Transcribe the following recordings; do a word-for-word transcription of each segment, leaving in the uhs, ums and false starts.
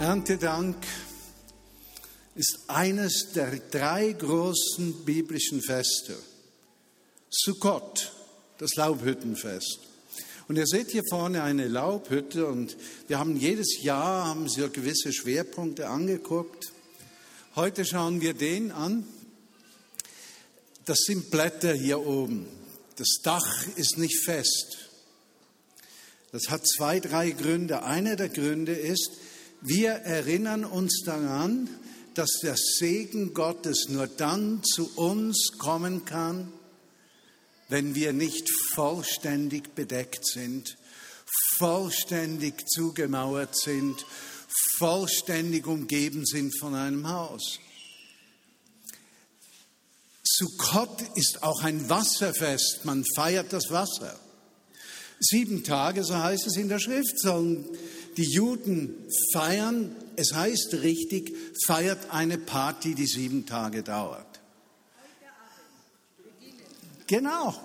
Erntedank ist eines der drei großen biblischen Feste. Sukkot, das Laubhüttenfest. Und ihr seht hier vorne eine Laubhütte und wir haben jedes Jahr haben sie gewisse Schwerpunkte angeguckt. Heute schauen wir den an. Das sind Blätter hier oben. Das Dach ist nicht fest. Das hat zwei, drei Gründe. Einer der Gründe ist, wir erinnern uns daran, dass der Segen Gottes nur dann zu uns kommen kann, wenn wir nicht vollständig bedeckt sind, vollständig zugemauert sind, vollständig umgeben sind von einem Haus. Sukkot ist auch ein Wasserfest, man feiert das Wasser. Sieben Tage, so heißt es in der Schrift, sollen die Juden feiern, es heißt richtig, feiert eine Party, die sieben Tage dauert. Genau.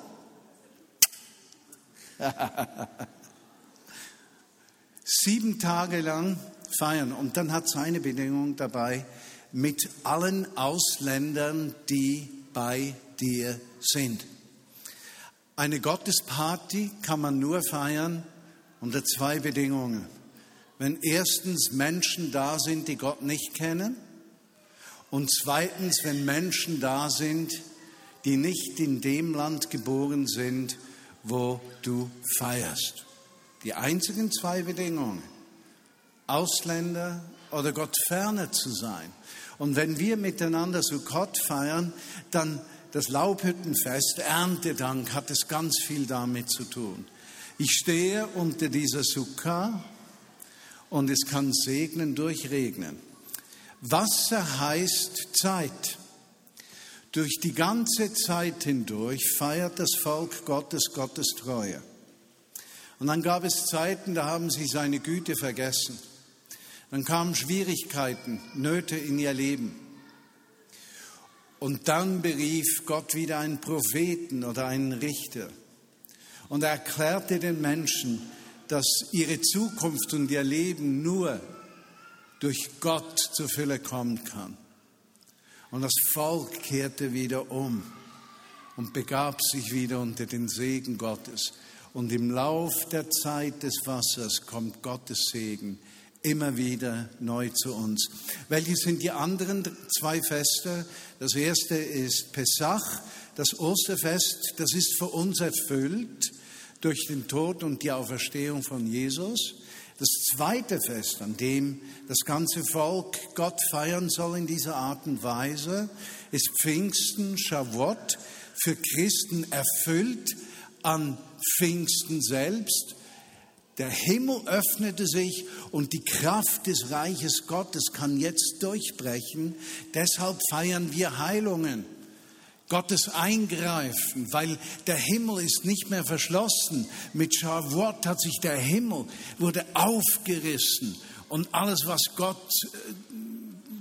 Sieben Tage lang feiern. Und dann hat es eine Bedingung dabei, mit allen Ausländern, die bei dir sind. Eine Gottesparty kann man nur feiern unter zwei Bedingungen. Wenn erstens Menschen da sind, die Gott nicht kennen, und zweitens, wenn Menschen da sind, die nicht in dem Land geboren sind, wo du feierst. Die einzigen zwei Bedingungen, Ausländer oder Gott ferner zu sein. Und wenn wir miteinander Sukkot feiern, dann das Laubhüttenfest, Erntedank, hat es ganz viel damit zu tun. Ich stehe unter dieser Sukkah und es kann segnen durch Regnen. Wasser heißt Zeit. Durch die ganze Zeit hindurch feiert das Volk Gottes Gottes Treue. Und dann gab es Zeiten, da haben sie seine Güte vergessen. Dann kamen Schwierigkeiten, Nöte in ihr Leben. Und dann berief Gott wieder einen Propheten oder einen Richter. Und er erklärte den Menschen, dass ihre Zukunft und ihr Leben nur durch Gott zur Fülle kommen kann. Und das Volk kehrte wieder um und begab sich wieder unter den Segen Gottes. Und im Lauf der Zeit des Wassers kommt Gottes Segen immer wieder neu zu uns. Welche sind die anderen zwei Feste? Das erste ist Pessach, das Osterfest. Das ist für uns erfüllt durch den Tod und die Auferstehung von Jesus. Das zweite Fest, an dem das ganze Volk Gott feiern soll in dieser Art und Weise, ist Pfingsten, Schawott, für Christen erfüllt an Pfingsten selbst. Der Himmel öffnete sich und die Kraft des Reiches Gottes kann jetzt durchbrechen. Deshalb feiern wir Heilungen, Gottes Eingreifen, weil der Himmel ist nicht mehr verschlossen. Mit Schawott hat sich der Himmel, wurde aufgerissen und alles, was Gott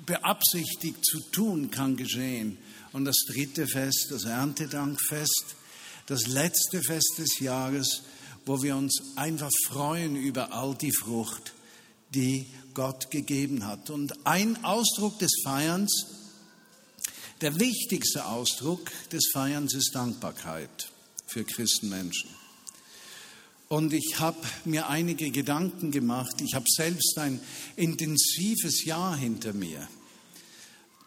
beabsichtigt zu tun, kann geschehen. Und das dritte Fest, das Erntedankfest, das letzte Fest des Jahres, wo wir uns einfach freuen über all die Frucht, die Gott gegeben hat. Und ein Ausdruck des Feierns, der wichtigste Ausdruck des Feierns ist Dankbarkeit für Christenmenschen. Und ich habe mir einige Gedanken gemacht. Ich habe selbst ein intensives Jahr hinter mir.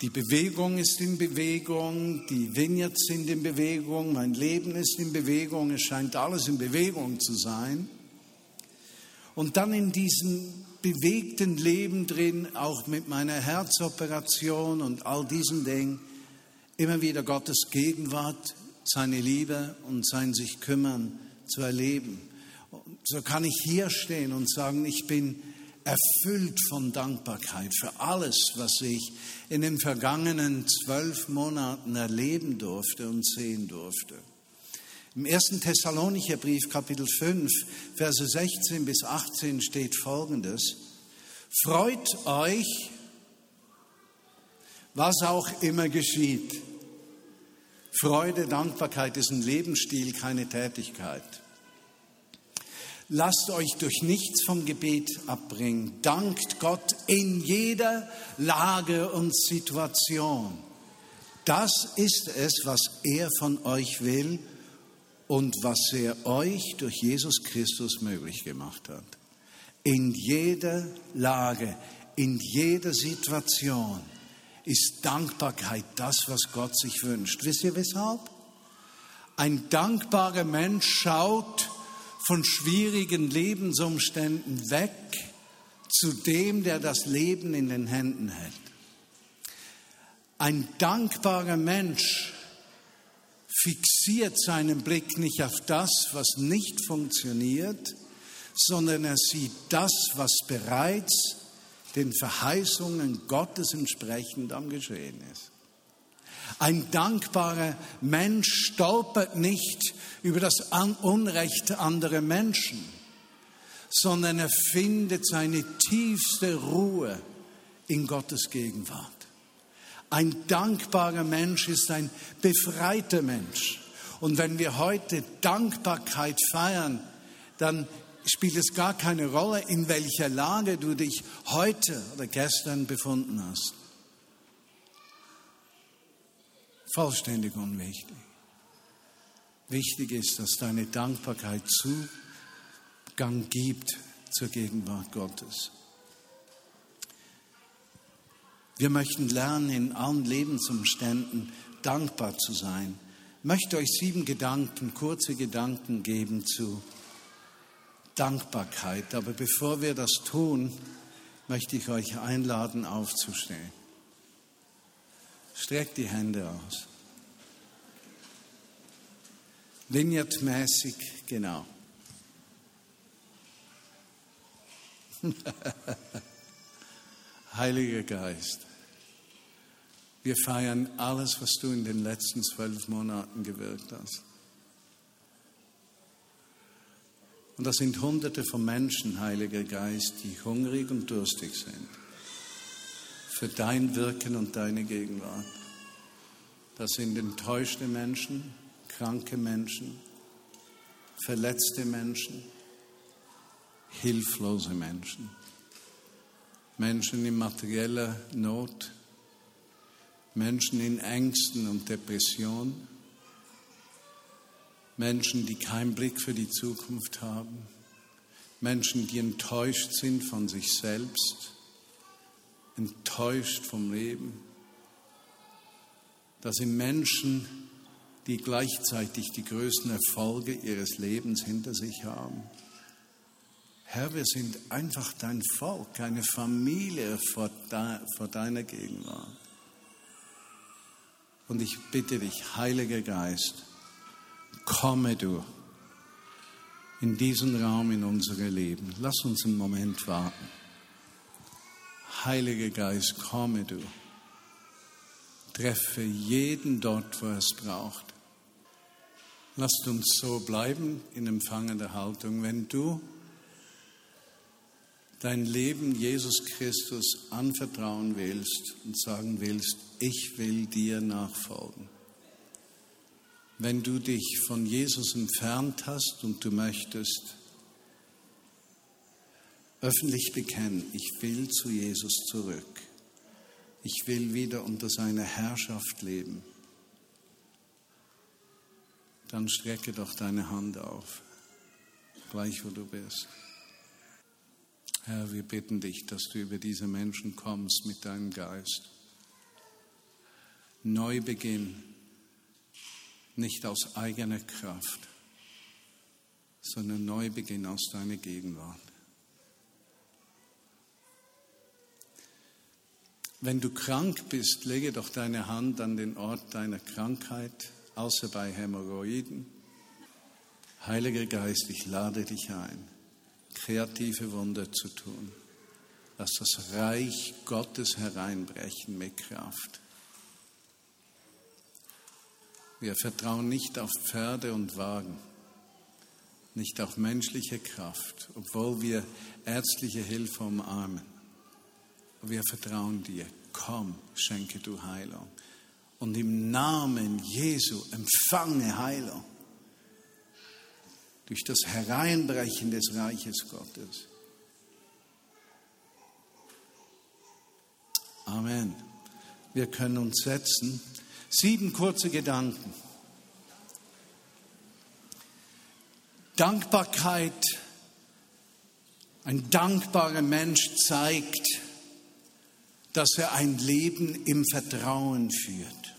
Die Bewegung ist in Bewegung, die Vineyards sind in Bewegung, mein Leben ist in Bewegung, es scheint alles in Bewegung zu sein. Und dann in diesem bewegten Leben drin, auch mit meiner Herzoperation und all diesen Dingen, immer wieder Gottes Gegenwart, seine Liebe und sein sich kümmern zu erleben. So kann ich hier stehen und sagen, ich bin erfüllt von Dankbarkeit für alles, was ich in den vergangenen zwölf Monaten erleben durfte und sehen durfte. Im ersten Thessalonicher Brief, Kapitel fünf, Verse sechzehn bis achtzehn steht Folgendes: Freut euch, was auch immer geschieht. Freude, Dankbarkeit ist ein Lebensstil, keine Tätigkeit. Lasst euch durch nichts vom Gebet abbringen. Dankt Gott in jeder Lage und Situation. Das ist es, was er von euch will und was er euch durch Jesus Christus möglich gemacht hat. In jeder Lage, in jeder Situation ist Dankbarkeit das, was Gott sich wünscht. Wisst ihr weshalb? Ein dankbarer Mensch schaut von schwierigen Lebensumständen weg zu dem, der das Leben in den Händen hält. Ein dankbarer Mensch fixiert seinen Blick nicht auf das, was nicht funktioniert, sondern er sieht das, was bereits den Verheißungen Gottes entsprechend am Geschehen ist. Ein dankbarer Mensch stolpert nicht über das Unrecht anderer Menschen, sondern er findet seine tiefste Ruhe in Gottes Gegenwart. Ein dankbarer Mensch ist ein befreiter Mensch. Und wenn wir heute Dankbarkeit feiern, dann spielt es gar keine Rolle, in welcher Lage du dich heute oder gestern befunden hast. Vollständig unwichtig. Wichtig ist, dass deine Dankbarkeit Zugang gibt zur Gegenwart Gottes. Wir möchten lernen, in allen Lebensumständen dankbar zu sein. Ich möchte euch sieben Gedanken, kurze Gedanken geben zu Dankbarkeit. Aber bevor wir das tun, möchte ich euch einladen, aufzustehen. Streckt die Hände aus. Vignet-mäßig, genau. Heiliger Geist, wir feiern alles, was du in den letzten zwölf Monaten gewirkt hast. Und das sind Hunderte von Menschen, Heiliger Geist, die hungrig und durstig sind für dein Wirken und deine Gegenwart. Das sind enttäuschte Menschen, kranke Menschen, verletzte Menschen, hilflose Menschen, Menschen in materieller Not, Menschen in Ängsten und Depressionen, Menschen, die keinen Blick für die Zukunft haben, Menschen, die enttäuscht sind von sich selbst, enttäuscht vom Leben. Das sind Menschen, die gleichzeitig die größten Erfolge ihres Lebens hinter sich haben. Herr, wir sind einfach dein Volk, eine Familie vor deiner Gegenwart. Und ich bitte dich, Heiliger Geist, komme du in diesen Raum, in unsere Leben. Lass uns einen Moment warten. Heiliger Geist, komme du. Treffe jeden dort, wo er es braucht. Lasst uns so bleiben in empfangender Haltung. Wenn du dein Leben Jesus Christus anvertrauen willst und sagen willst, ich will dir nachfolgen. Wenn du dich von Jesus entfernt hast und du möchtest öffentlich bekennen, ich will zu Jesus zurück. Ich will wieder unter seiner Herrschaft leben. Dann strecke doch deine Hand auf, gleich wo du bist. Herr, wir bitten dich, dass du über diese Menschen kommst mit deinem Geist. Neubeginn. Nicht aus eigener Kraft, sondern Neubeginn aus deiner Gegenwart. Wenn du krank bist, lege doch deine Hand an den Ort deiner Krankheit, außer bei Hämorrhoiden. Heiliger Geist, ich lade dich ein, kreative Wunder zu tun. Lass das Reich Gottes hereinbrechen mit Kraft. Wir vertrauen nicht auf Pferde und Wagen, nicht auf menschliche Kraft, obwohl wir ärztliche Hilfe umarmen. Wir vertrauen dir. Komm, schenke du Heilung. Und im Namen Jesu empfange Heilung. Durch das Hereinbrechen des Reiches Gottes. Amen. Wir können uns setzen. Sieben kurze Gedanken. Dankbarkeit. Ein dankbarer Mensch zeigt, dass er ein Leben im Vertrauen führt.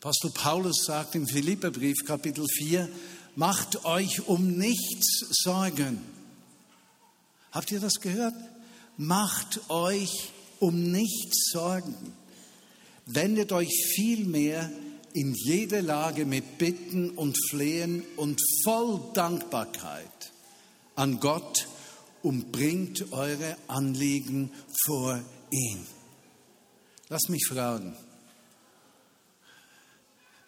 Apostel Paulus sagt im Philipperbrief, Kapitel vier, macht euch um nichts Sorgen. Habt ihr das gehört? Macht euch um nichts Sorgen. Wendet euch vielmehr in jeder Lage mit Bitten und Flehen und voll Dankbarkeit an Gott und bringt eure Anliegen vor ihn. Lass mich fragen,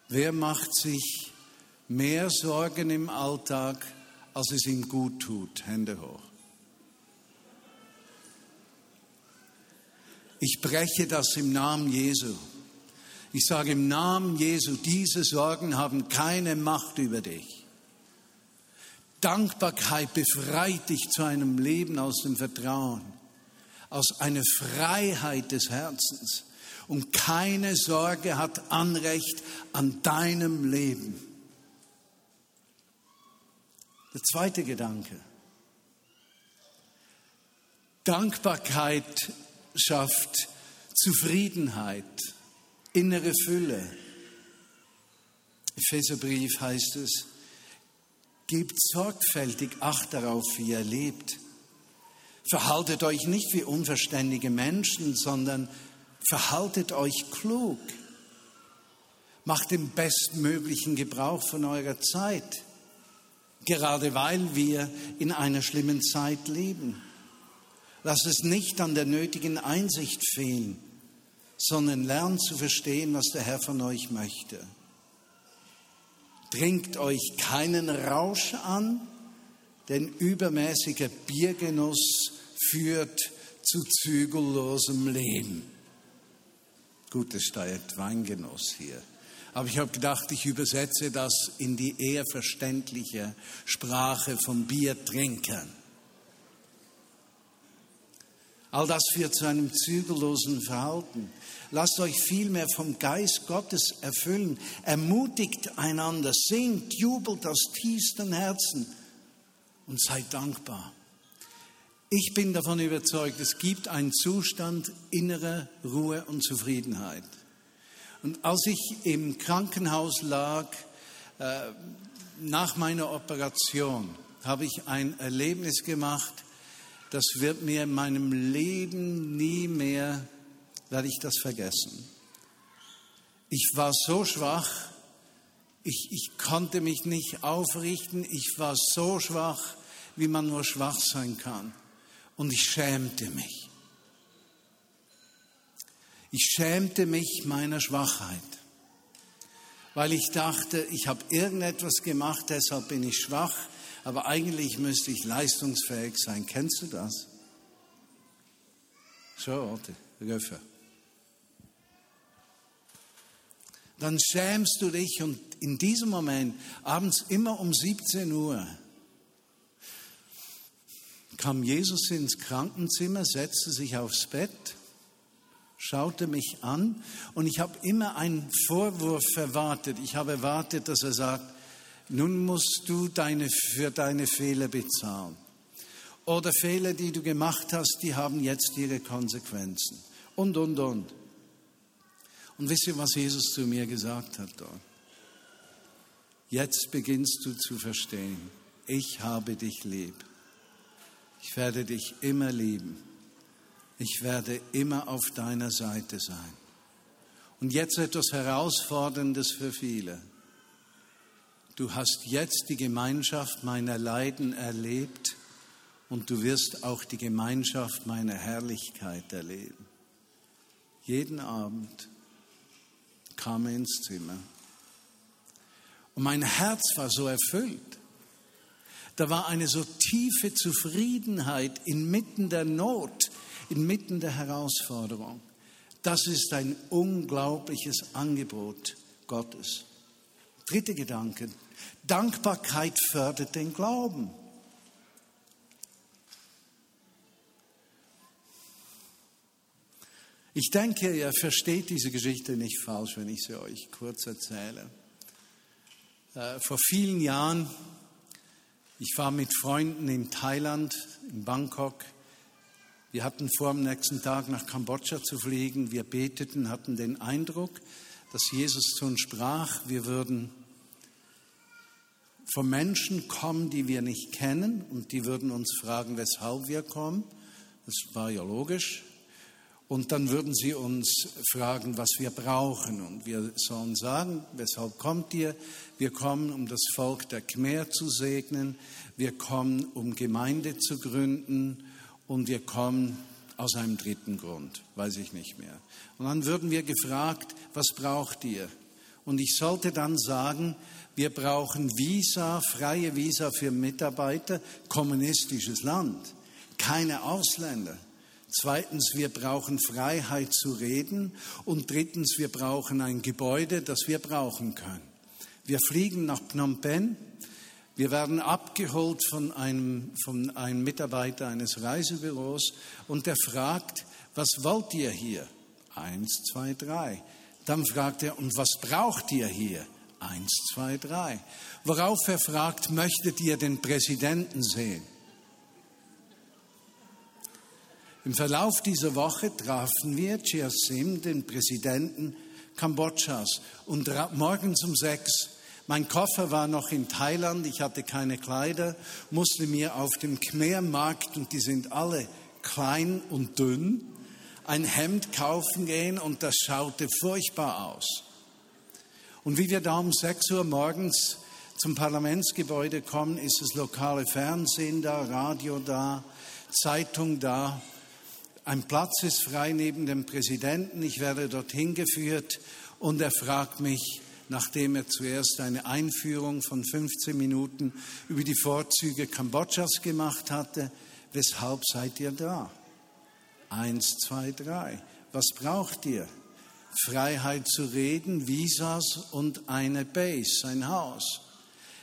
wer macht sich mehr Sorgen im Alltag, als es ihm gut tut? Hände hoch. Ich breche das im Namen Jesu. Ich sage im Namen Jesu, diese Sorgen haben keine Macht über dich. Dankbarkeit befreit dich zu einem Leben aus dem Vertrauen, aus einer Freiheit des Herzens. Und keine Sorge hat Anrecht an deinem Leben. Der zweite Gedanke. Dankbarkeit schafft Zufriedenheit, innere Fülle. Im Epheserbrief heißt es, gebt sorgfältig Acht darauf, wie ihr lebt. Verhaltet euch nicht wie unverständige Menschen, sondern verhaltet euch klug. Macht den bestmöglichen Gebrauch von eurer Zeit, gerade weil wir in einer schlimmen Zeit leben. Lasst es nicht an der nötigen Einsicht fehlen, sondern lernt zu verstehen, was der Herr von euch möchte. Trinkt euch keinen Rausch an, denn übermäßiger Biergenuss führt zu zügellosem Leben. Gut, es steigt Weingenuss hier. Aber ich habe gedacht, ich übersetze das in die eher verständliche Sprache von Biertrinkern. All das führt zu einem zügellosen Verhalten. Lasst euch vielmehr vom Geist Gottes erfüllen. Ermutigt einander, singt, jubelt aus tiefstem Herzen und seid dankbar. Ich bin davon überzeugt, es gibt einen Zustand innerer Ruhe und Zufriedenheit. Und als ich im Krankenhaus lag, äh, nach meiner Operation, habe ich ein Erlebnis gemacht, das wird mir in meinem Leben nie mehr, werde ich das vergessen. Ich war so schwach, ich, ich konnte mich nicht aufrichten, ich war so schwach, wie man nur schwach sein kann. Und ich schämte mich. Ich schämte mich meiner Schwachheit, weil ich dachte, ich habe irgendetwas gemacht, deshalb bin ich schwach. Aber eigentlich müsste ich leistungsfähig sein. Kennst du das? So, warte, Röfer. Dann schämst du dich und in diesem Moment, abends immer um siebzehn Uhr, kam Jesus ins Krankenzimmer, setzte sich aufs Bett, schaute mich an und ich habe immer einen Vorwurf erwartet. Ich habe erwartet, dass er sagt, nun musst du deine, für deine Fehler bezahlen. Oder Fehler, die du gemacht hast, die haben jetzt ihre Konsequenzen. Und, und, und. Und wisst ihr, was Jesus zu mir gesagt hat dort? Jetzt beginnst du zu verstehen, ich habe dich lieb. Ich werde dich immer lieben. Ich werde immer auf deiner Seite sein. Und jetzt etwas Herausforderndes für viele. Du hast jetzt die Gemeinschaft meiner Leiden erlebt und du wirst auch die Gemeinschaft meiner Herrlichkeit erleben. Jeden Abend kam er ins Zimmer und mein Herz war so erfüllt. Da war eine so tiefe Zufriedenheit inmitten der Not, inmitten der Herausforderung. Das ist ein unglaubliches Angebot Gottes. Dritter Gedanke. Dankbarkeit fördert den Glauben. Ich denke, ihr versteht diese Geschichte nicht falsch, wenn ich sie euch kurz erzähle. Vor vielen Jahren, ich war mit Freunden in Thailand, in Bangkok. Wir hatten vor, am nächsten Tag nach Kambodscha zu fliegen. Wir beteten, hatten den Eindruck, dass Jesus zu uns sprach, wir würden von Menschen kommen, die wir nicht kennen, und die würden uns fragen, weshalb wir kommen. Das war ja logisch. Und dann würden sie uns fragen, was wir brauchen. Und wir sollen sagen, weshalb kommt ihr? Wir kommen, um das Volk der Khmer zu segnen. Wir kommen, um Gemeinde zu gründen. Und wir kommen aus einem dritten Grund, weiß ich nicht mehr. Und dann würden wir gefragt, was braucht ihr? Und ich sollte dann sagen, wir brauchen Visa, freie Visa für Mitarbeiter, kommunistisches Land, keine Ausländer. Zweitens, wir brauchen Freiheit zu reden. Und drittens, wir brauchen ein Gebäude, das wir brauchen können. Wir fliegen nach Phnom Penh. Wir werden abgeholt von einem, von einem Mitarbeiter eines Reisebüros und der fragt, was wollt ihr hier? Eins, zwei, drei. Dann fragt er, und was braucht ihr hier? Eins, zwei, drei. Worauf er fragt, möchtet ihr den Präsidenten sehen? Im Verlauf dieser Woche trafen wir Chia Sim, den Präsidenten Kambodschas, und morgens um sechs. Mein Koffer war noch in Thailand, ich hatte keine Kleider, musste mir auf dem Khmer-Markt, und die sind alle klein und dünn, ein Hemd kaufen gehen, und das schaute furchtbar aus. Und wie wir da um sechs Uhr morgens zum Parlamentsgebäude kommen, ist das lokale Fernsehen da, Radio da, Zeitung da. Ein Platz ist frei neben dem Präsidenten, ich werde dorthin geführt und er fragt mich, nachdem er zuerst eine Einführung von fünfzehn Minuten über die Vorzüge Kambodschas gemacht hatte, weshalb seid ihr da? Eins, zwei, drei. Was braucht ihr? Freiheit zu reden, Visas und eine Base, ein Haus.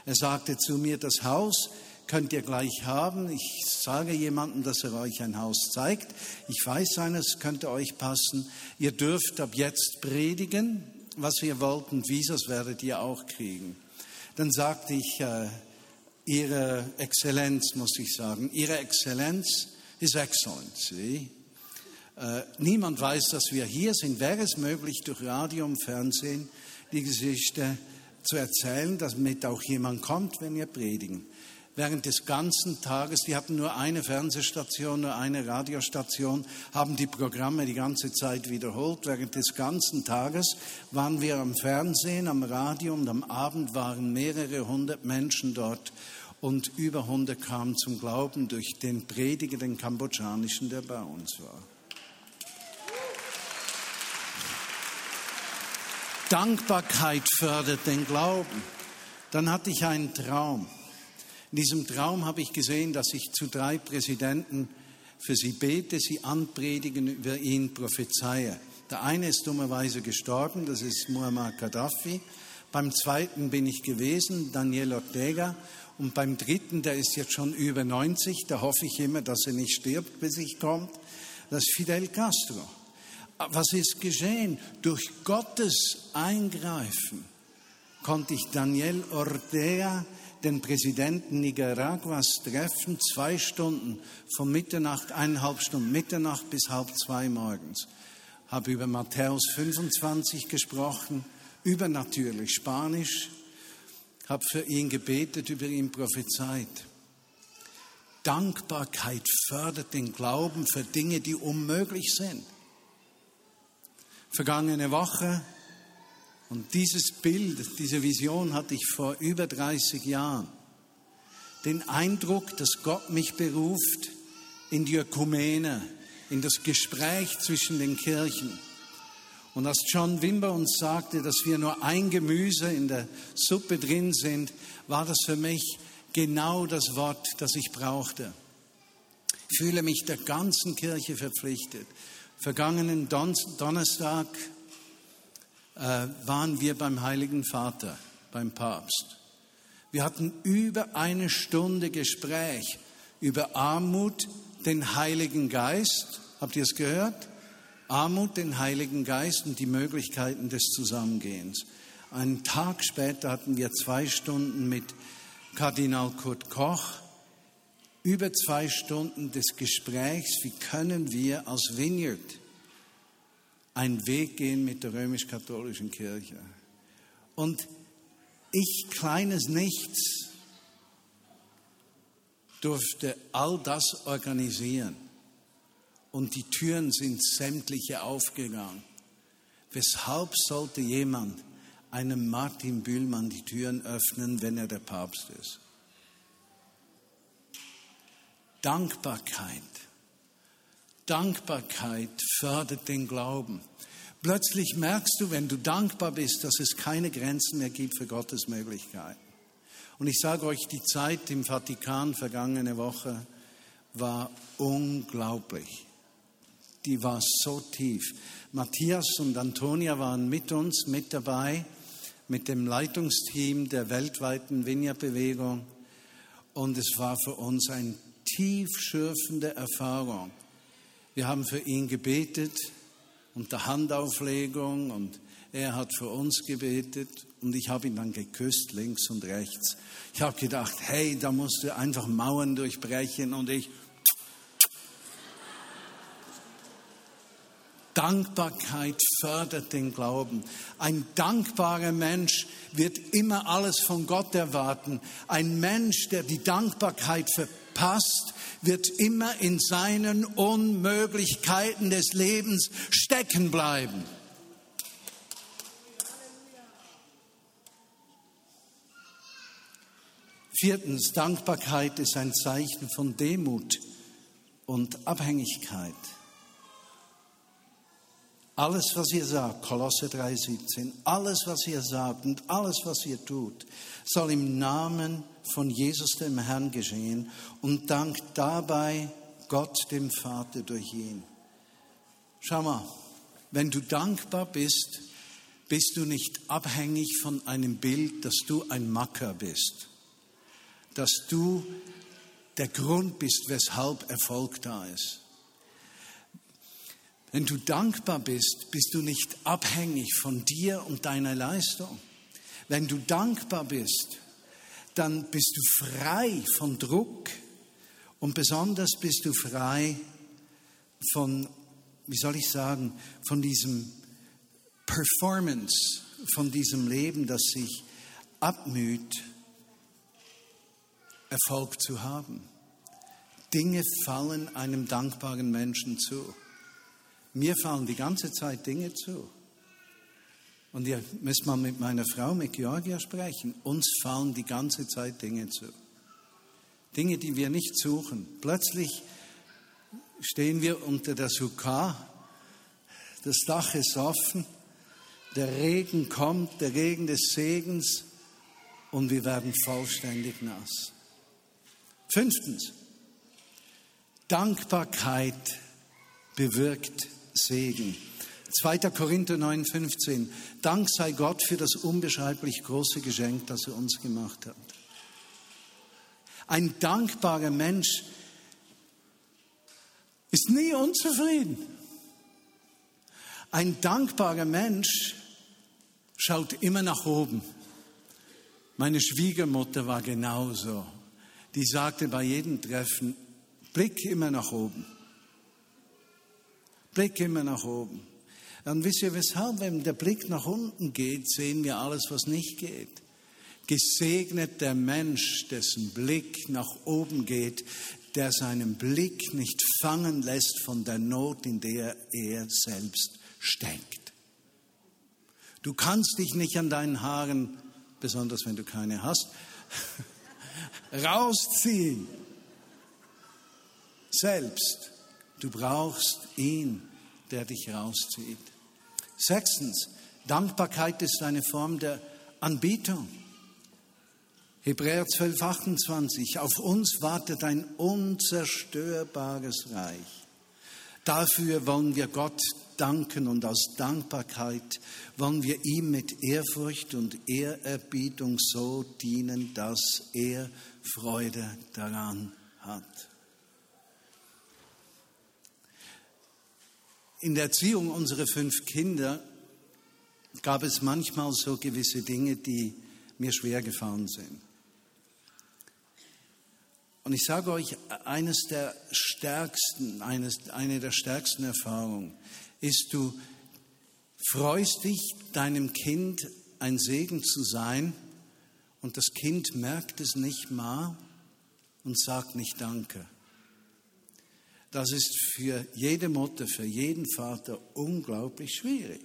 Er sagte zu mir, das Haus könnt ihr gleich haben. Ich sage jemandem, dass er euch ein Haus zeigt. Ich weiß eines, könnte euch passen. Ihr dürft ab jetzt predigen, was ihr wollt, und Visas werdet ihr auch kriegen. Dann sagte ich, äh, Ihre Exzellenz, muss ich sagen, Ihre Exzellenz, His Excellency. Äh, niemand weiß, dass wir hier sind. Wäre es möglich, durch Radio und Fernsehen die Geschichte zu erzählen, damit auch jemand kommt, wenn wir predigen? Während des ganzen Tages, die hatten nur eine Fernsehstation, nur eine Radiostation, haben die Programme die ganze Zeit wiederholt. Während des ganzen Tages waren wir am Fernsehen, am Radio, und am Abend waren mehrere hundert Menschen dort und über hundert kamen zum Glauben durch den Prediger, den Kambodschanischen, der bei uns war. Dankbarkeit fördert den Glauben. Dann hatte ich einen Traum. In diesem Traum habe ich gesehen, dass ich zu drei Präsidenten für sie bete, sie anpredigen, über ihn prophezeie. Der eine ist dummerweise gestorben, das ist Muammar Gaddafi. Beim zweiten bin ich gewesen, Daniel Ortega. Und beim dritten, der ist jetzt schon über neunzig, da hoffe ich immer, dass er nicht stirbt, bis ich komme, das ist Fidel Castro. Was ist geschehen? Durch Gottes Eingreifen konnte ich Daniel Ortega, den Präsidenten Nicaraguas, treffen, zwei Stunden von Mitternacht, eineinhalb Stunden Mitternacht bis halb zwei morgens. Habe über Matthäus fünfundzwanzig gesprochen, übernatürlich Spanisch, habe für ihn gebetet, über ihn prophezeit. Dankbarkeit fördert den Glauben für Dinge, die unmöglich sind. Vergangene Woche, und dieses Bild, diese Vision hatte ich vor über dreißig Jahren. den Eindruck, dass Gott mich beruft in die Ökumene, in das Gespräch zwischen den Kirchen. Und als John Wimber uns sagte, dass wir nur ein Gemüse in der Suppe drin sind, war das für mich genau das Wort, das ich brauchte. Ich fühle mich der ganzen Kirche verpflichtet. Vergangenen Don- Donnerstag äh, waren wir beim Heiligen Vater, beim Papst. Wir hatten über eine Stunde Gespräch über Armut, den Heiligen Geist. Habt ihr es gehört? Armut, den Heiligen Geist und die Möglichkeiten des Zusammengehens. Einen Tag später hatten wir zwei Stunden mit Kardinal Kurt Koch, über zwei Stunden des Gesprächs, wie können wir als Vineyard einen Weg gehen mit der römisch-katholischen Kirche. Und ich, kleines Nichts, durfte all das organisieren. Und die Türen sind sämtliche aufgegangen. Weshalb sollte jemand einem Martin Bühlmann die Türen öffnen, wenn er der Papst ist? Dankbarkeit. Dankbarkeit fördert den Glauben. Plötzlich merkst du, wenn du dankbar bist, dass es keine Grenzen mehr gibt für Gottes Möglichkeiten. Und ich sage euch, die Zeit im Vatikan vergangene Woche war unglaublich. Die war so tief. Matthias und Antonia waren mit uns, mit dabei, mit dem Leitungsteam der weltweiten Vigna-Bewegung. Und es war für uns eine tiefschürfende Erfahrung. Wir haben für ihn gebetet unter Handauflegung und er hat für uns gebetet und ich habe ihn dann geküsst, links und rechts. Ich habe gedacht, hey, da musst du einfach Mauern durchbrechen und ich... Dankbarkeit fördert den Glauben. Ein dankbarer Mensch wird immer alles von Gott erwarten. Ein Mensch, der die Dankbarkeit verpasst, wird immer in seinen Unmöglichkeiten des Lebens stecken bleiben. Viertens, Dankbarkeit ist ein Zeichen von Demut und Abhängigkeit. Alles, was ihr sagt, Kolosser drei siebzehn, alles, was ihr sagt und alles, was ihr tut, soll im Namen von Jesus, dem Herrn, geschehen und dankt dabei Gott, dem Vater, durch ihn. Schau mal, wenn du dankbar bist, bist du nicht abhängig von einem Bild, dass du ein Macker bist, dass du der Grund bist, weshalb Erfolg da ist. Wenn du dankbar bist, bist du nicht abhängig von dir und deiner Leistung. Wenn du dankbar bist, dann bist du frei von Druck und besonders bist du frei von, wie soll ich sagen, von diesem Performance, von diesem Leben, das sich abmüht, Erfolg zu haben. Dinge fallen einem dankbaren Menschen zu. Mir fallen die ganze Zeit Dinge zu. Und ihr müsst mal mit meiner Frau, mit Georgia, sprechen. Uns fallen die ganze Zeit Dinge zu. Dinge, die wir nicht suchen. Plötzlich stehen wir unter der Sukkot. Das Dach ist offen. Der Regen kommt, der Regen des Segens. Und wir werden vollständig nass. Fünftens. Dankbarkeit bewirkt Segen. zweiter. Korinther neun fünfzehn. Dank sei Gott für das unbeschreiblich große Geschenk, das er uns gemacht hat. Ein dankbarer Mensch ist nie unzufrieden. Ein dankbarer Mensch schaut immer nach oben. Meine Schwiegermutter war genauso. Die sagte bei jedem Treffen, Blick immer nach oben. Blick immer nach oben. Dann wisst ihr, weshalb, wenn der Blick nach unten geht, sehen wir alles, was nicht geht. Gesegnet der Mensch, dessen Blick nach oben geht, der seinen Blick nicht fangen lässt von der Not, in der er selbst steckt. Du kannst dich nicht an deinen Haaren, besonders wenn du keine hast, rausziehen. Selbst, du brauchst ihn, der dich rauszieht. Sechstens, Dankbarkeit ist eine Form der Anbetung. Hebräer zwölf, achtundzwanzig, auf uns wartet ein unzerstörbares Reich. Dafür wollen wir Gott danken und aus Dankbarkeit wollen wir ihm mit Ehrfurcht und Ehrerbietung so dienen, dass er Freude daran hat. In der Erziehung unserer fünf Kinder gab es manchmal so gewisse Dinge, die mir schwer gefallen sind. Und ich sage euch, eines der stärksten, eines, eine der stärksten Erfahrungen ist, du freust dich, deinem Kind ein Segen zu sein, und das Kind merkt es nicht mal und sagt nicht Danke. Das ist für jede Mutter, für jeden Vater unglaublich schwierig.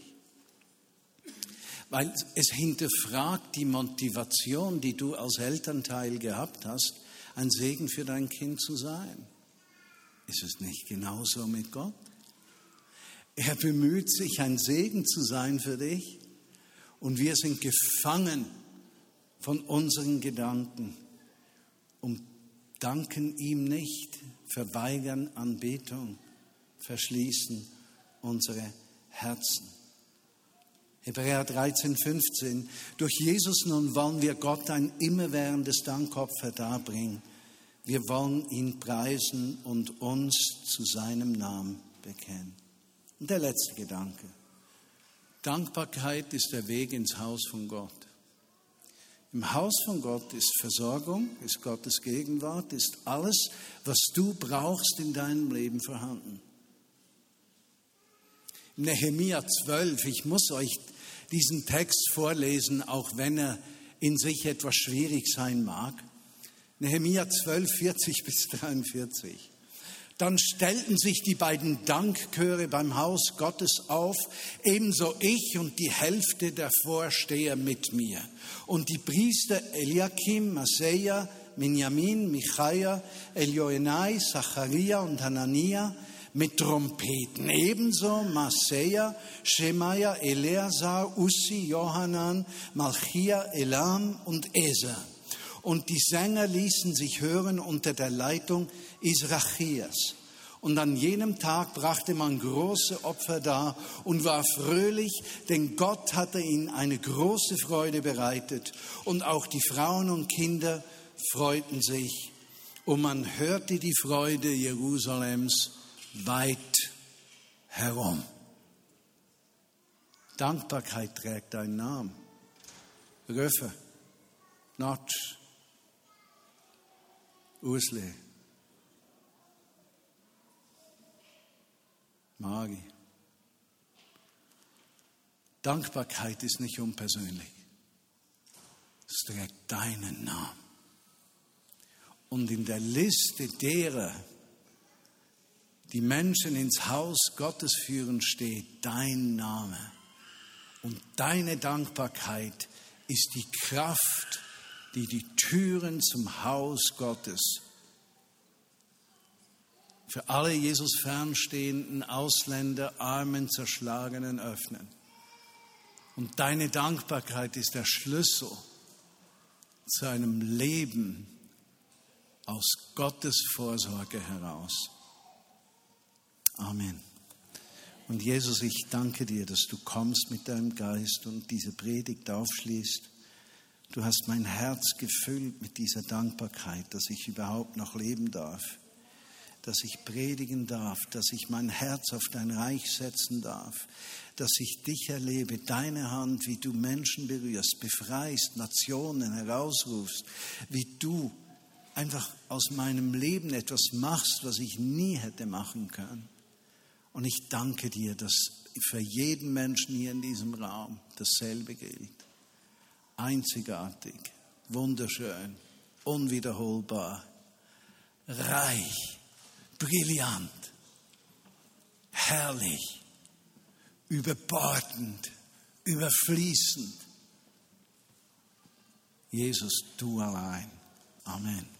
Weil es hinterfragt die Motivation, die du als Elternteil gehabt hast, ein Segen für dein Kind zu sein. Ist es nicht genauso mit Gott? Er bemüht sich, ein Segen zu sein für dich, und wir sind gefangen von unseren Gedanken und danken ihm nicht, verweigern Anbetung, verschließen unsere Herzen. Hebräer dreizehn, fünfzehn, durch Jesus nun wollen wir Gott ein immerwährendes Dankopfer darbringen. Wir wollen ihn preisen und uns zu seinem Namen bekennen. Und der letzte Gedanke. Dankbarkeit ist der Weg ins Haus von Gott. Im Haus von Gott ist Versorgung, ist Gottes Gegenwart, ist alles, was du brauchst in deinem Leben vorhanden. Nehemia zwölf, ich muss euch diesen Text vorlesen, auch wenn er in sich etwas schwierig sein mag. Nehemia zwölf, vierzig bis dreiundvierzig. Dann stellten sich die beiden Dankchöre beim Haus Gottes auf, ebenso ich und die Hälfte der Vorsteher mit mir. Und die Priester Eliakim, Maseja, Minjamin, Michaja, Elioenai, Zacharia und Hanania, mit Trompeten, ebenso Maseja, Schemaja, Eleazar, Ussi, Johanan, Malchia, Elam und Eser. Und die Sänger ließen sich hören unter der Leitung Israchias. Und an jenem Tag brachte man große Opfer dar und war fröhlich, denn Gott hatte ihnen eine große Freude bereitet. Und auch die Frauen und Kinder freuten sich. Und man hörte die Freude Jerusalems weit herum. Dankbarkeit trägt deinen Namen. Röfe, Notch, Usle, Magi. Dankbarkeit ist nicht unpersönlich. Es trägt deinen Namen. Und in der Liste derer, die Menschen ins Haus Gottes führen, steht dein Name. Und deine Dankbarkeit ist die Kraft, die die Türen zum Haus Gottes für alle Jesus fernstehenden Ausländer, Armen, Zerschlagenen öffnen. Und deine Dankbarkeit ist der Schlüssel zu einem Leben aus Gottes Vorsorge heraus. Amen. Und Jesus, ich danke dir, dass du kommst mit deinem Geist und diese Predigt aufschließt. Du hast mein Herz gefüllt mit dieser Dankbarkeit, dass ich überhaupt noch leben darf, dass ich predigen darf, dass ich mein Herz auf dein Reich setzen darf, dass ich dich erlebe, deine Hand, wie du Menschen berührst, befreist, Nationen herausrufst, wie du einfach aus meinem Leben etwas machst, was ich nie hätte machen können. Und ich danke dir, dass für jeden Menschen hier in diesem Raum dasselbe gilt. Einzigartig, wunderschön, unwiederholbar, reich, brillant, herrlich, überbordend, überfließend. Jesus, du allein. Amen.